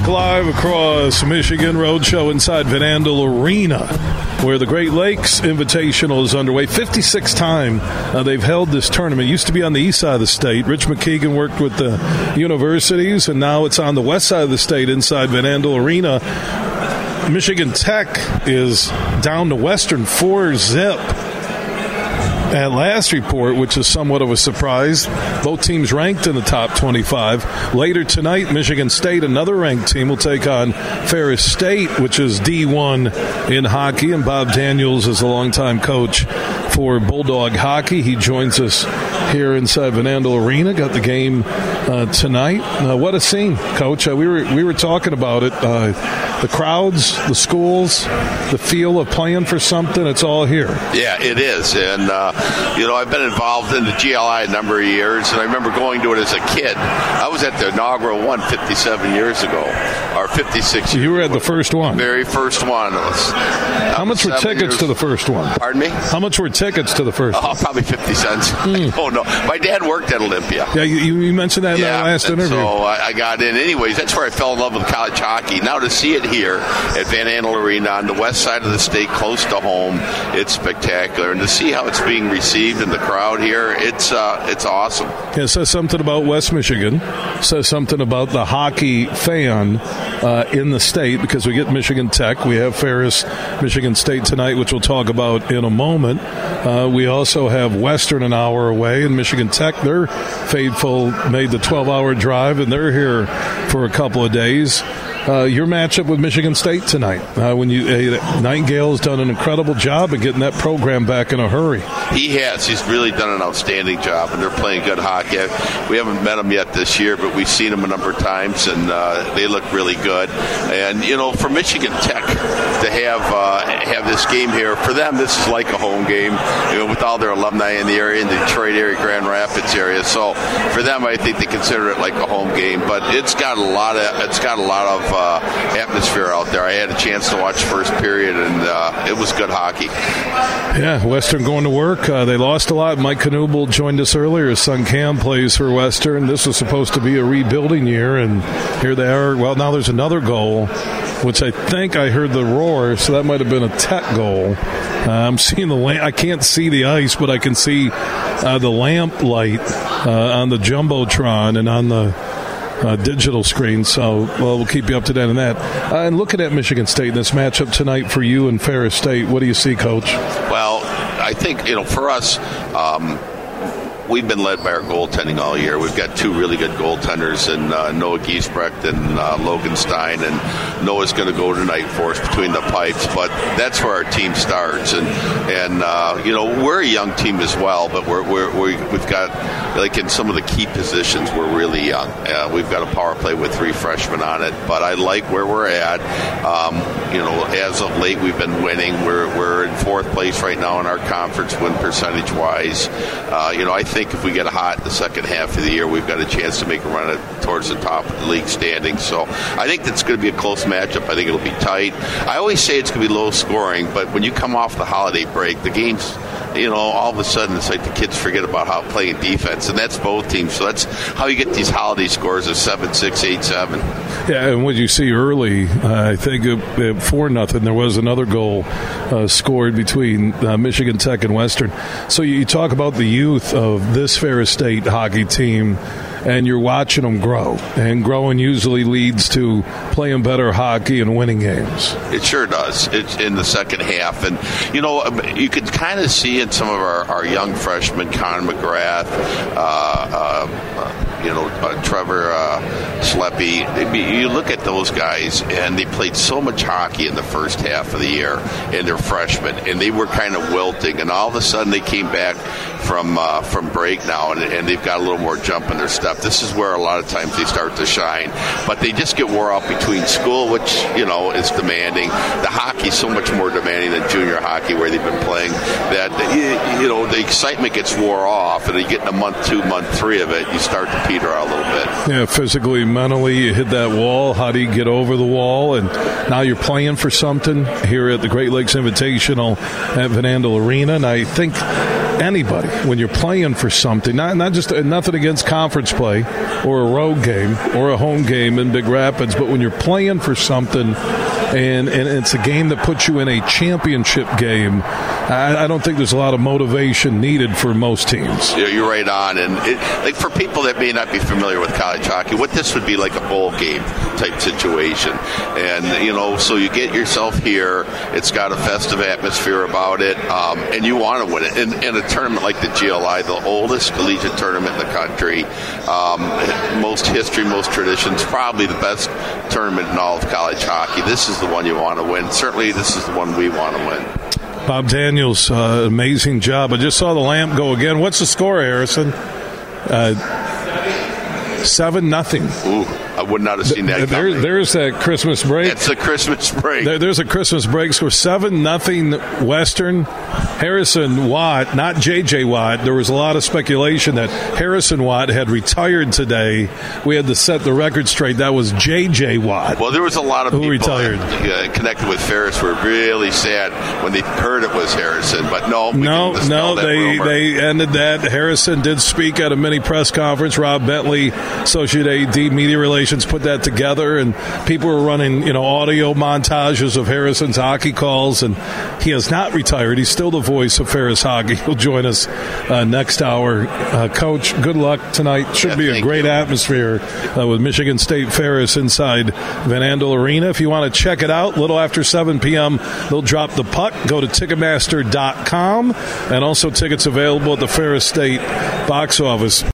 back live across Michigan Roadshow inside Van Andel Arena, where the Great Lakes Invitational is underway. 56th time they've held this tournament. It used to be on the east side of the state. Rich McKeegan worked with the universities, and now it's on the west side of the state inside Van Andel Arena. Michigan Tech is down to Western 4-0. At last report, which is somewhat of a surprise, both teams ranked in the top 25. Later tonight, Michigan State, another ranked team, will take on Ferris State, which is D1 in hockey. And Bob Daniels is a longtime coach for Bulldog hockey. He joins us here inside Van Andel Arena. Got the game tonight. What a scene, Coach. We were talking about it. The crowds, the schools, the feel of playing for something, it's all here. Yeah, it is. And, you know, I've been involved in the GLI a number of years, and I remember going to it as a kid. I was at the inaugural one 57 years ago, or 56 years ago. You were at the first one? Very first one. How much were tickets to the first one? Pardon me? How much were tickets to the first one? Oh, probably 50 cents. Oh, no. My dad worked at Olympia. Yeah, you mentioned that in that last interview. So I got in. Anyways, that's where I fell in love with college hockey. Now to see it here at Van Andel Arena on the west side of the state, close to home, it's spectacular. And to see how it's being received in the crowd here, it's awesome. It says something about West Michigan. It says something about the hockey fan in the state, because we get Michigan Tech. We have Ferris, Michigan State tonight, which we'll talk about in a moment. We also have Western an hour away, and Michigan Tech, they're faithful, made the 12-hour drive, and they're here for a couple of days. Your matchup with Michigan State tonight. Nightingale's done an incredible job of getting that program back in a hurry. He has. He's really done an outstanding job, and they're playing good hockey. We haven't met him yet this year, but we've seen him a number of times, and they look really good. And, you know, for Michigan Tech to have this game here, for them this is like a home game, you know, with all their alumni in the area, in the Detroit area, Grand Rapids area. So for them, I think they consider it like a home game. But it's got a lot of atmosphere out there. I had a chance to watch first period, and it was good hockey. Yeah, Western going to work. They lost a lot. Mike Knubel joined us earlier. Sun Cam plays for Western. This was supposed to be a rebuilding year, and here they are. Well, now there's another goal, which I think I heard the roar, so that might have been a Tech goal. I'm seeing the lamp. I can't see the ice, but I can see the lamp light on the Jumbotron and on the digital screen, so we'll keep you up to date on that. And looking at Michigan State in this matchup tonight for you and Ferris State, what do you see, Coach? Well, I think, you know, for us, we've been led by our goaltending all year. We've got two really good goaltenders, and Noah Giesbrecht and Logan Stein. And Noah's going to go tonight for us between the pipes, but that's where our team starts. And you know, we're a young team as well, but we've got, like in some of the key positions, we're really young. We've got a power play with three freshmen on it, but I like where we're at. You know, as of late, we've been winning. We're in fourth place right now in our conference win percentage-wise. You know, I think if we get hot in the second half of the year, we've got a chance to make a run towards the top of the league standing. So I think that's going to be a close matchup. I think it'll be tight. I always say it's going to be low scoring, but when you come off the holiday break, the game's, you know, all of a sudden it's like the kids forget about how playing defense, and that's both teams. So that's how you get these holiday scores of 7-6, 8-7. Yeah, and what you see early, I think 4-0, there was another goal scored between Michigan Tech and Western. So you talk about the youth of this Ferris State hockey team, and you're watching them grow. And growing usually leads to playing better hockey and winning games. It sure does. It's in the second half. And, you know, you could kind of see in some of our young freshmen, Connor McGrath, Trevor Sleppy. You look at those guys, and they played so much hockey in the first half of the year, and they're freshmen, and they were kind of wilting. And all of a sudden they came back from break now, and they've got a little more jump in their step. This is where a lot of times they start to shine. But they just get wore out between school, which, you know, is demanding. The hockey's so much more demanding than junior hockey where they've been playing that, you know, the excitement gets wore off, and you get in a month two, month three of it, you start to peter out a little bit. Yeah, physically, mentally, you hit that wall. How do you get over the wall? And now you're playing for something here at the Great Lakes Invitational at Van Andel Arena, and I think anybody when you're playing for something. Not just nothing against conference play or a road game or a home game in Big Rapids, but when you're playing for something and it's a game that puts you in a championship game, I don't think there's a lot of motivation needed for most teams. Yeah, you're right on. And like for people that may not be familiar with college hockey, what this would be like a bowl game type situation. And, you know, so you get yourself here. It's got a festive atmosphere about it, and you want to win it. In a tournament like the GLI, the oldest collegiate tournament in the country, most history, most traditions, probably the best tournament in all of college hockey. This is the one you want to win. Certainly this is the one we want to win. Bob Daniels, amazing job. I just saw the lamp go again. What's the score, Harrison? 7-0. Ooh, I would not have seen that coming. There's that Christmas break. It's a Christmas break. There's a Christmas break score. 7-0 Western. Harrison Watt, not JJ Watt. There was a lot of speculation that Harrison Watt had retired today. We had to set the record straight. That was JJ Watt. Well, there was a lot of people retired connected with Ferris were really sad when they heard it was Harrison. But they ended that. Harrison did speak at a mini press conference. Rob Bentley, Associate AD Media Relations, put that together, and people were running, audio montages of Harrison's hockey calls, and he has not retired. He's still the voice of Ferris Hockey. He'll join us next hour. Coach, good luck tonight. Should be a great atmosphere with Michigan State Ferris inside Van Andel Arena. If you want to check it out, a little after 7 p.m., they'll drop the puck. Go to Ticketmaster.com, and also tickets available at the Ferris State box office.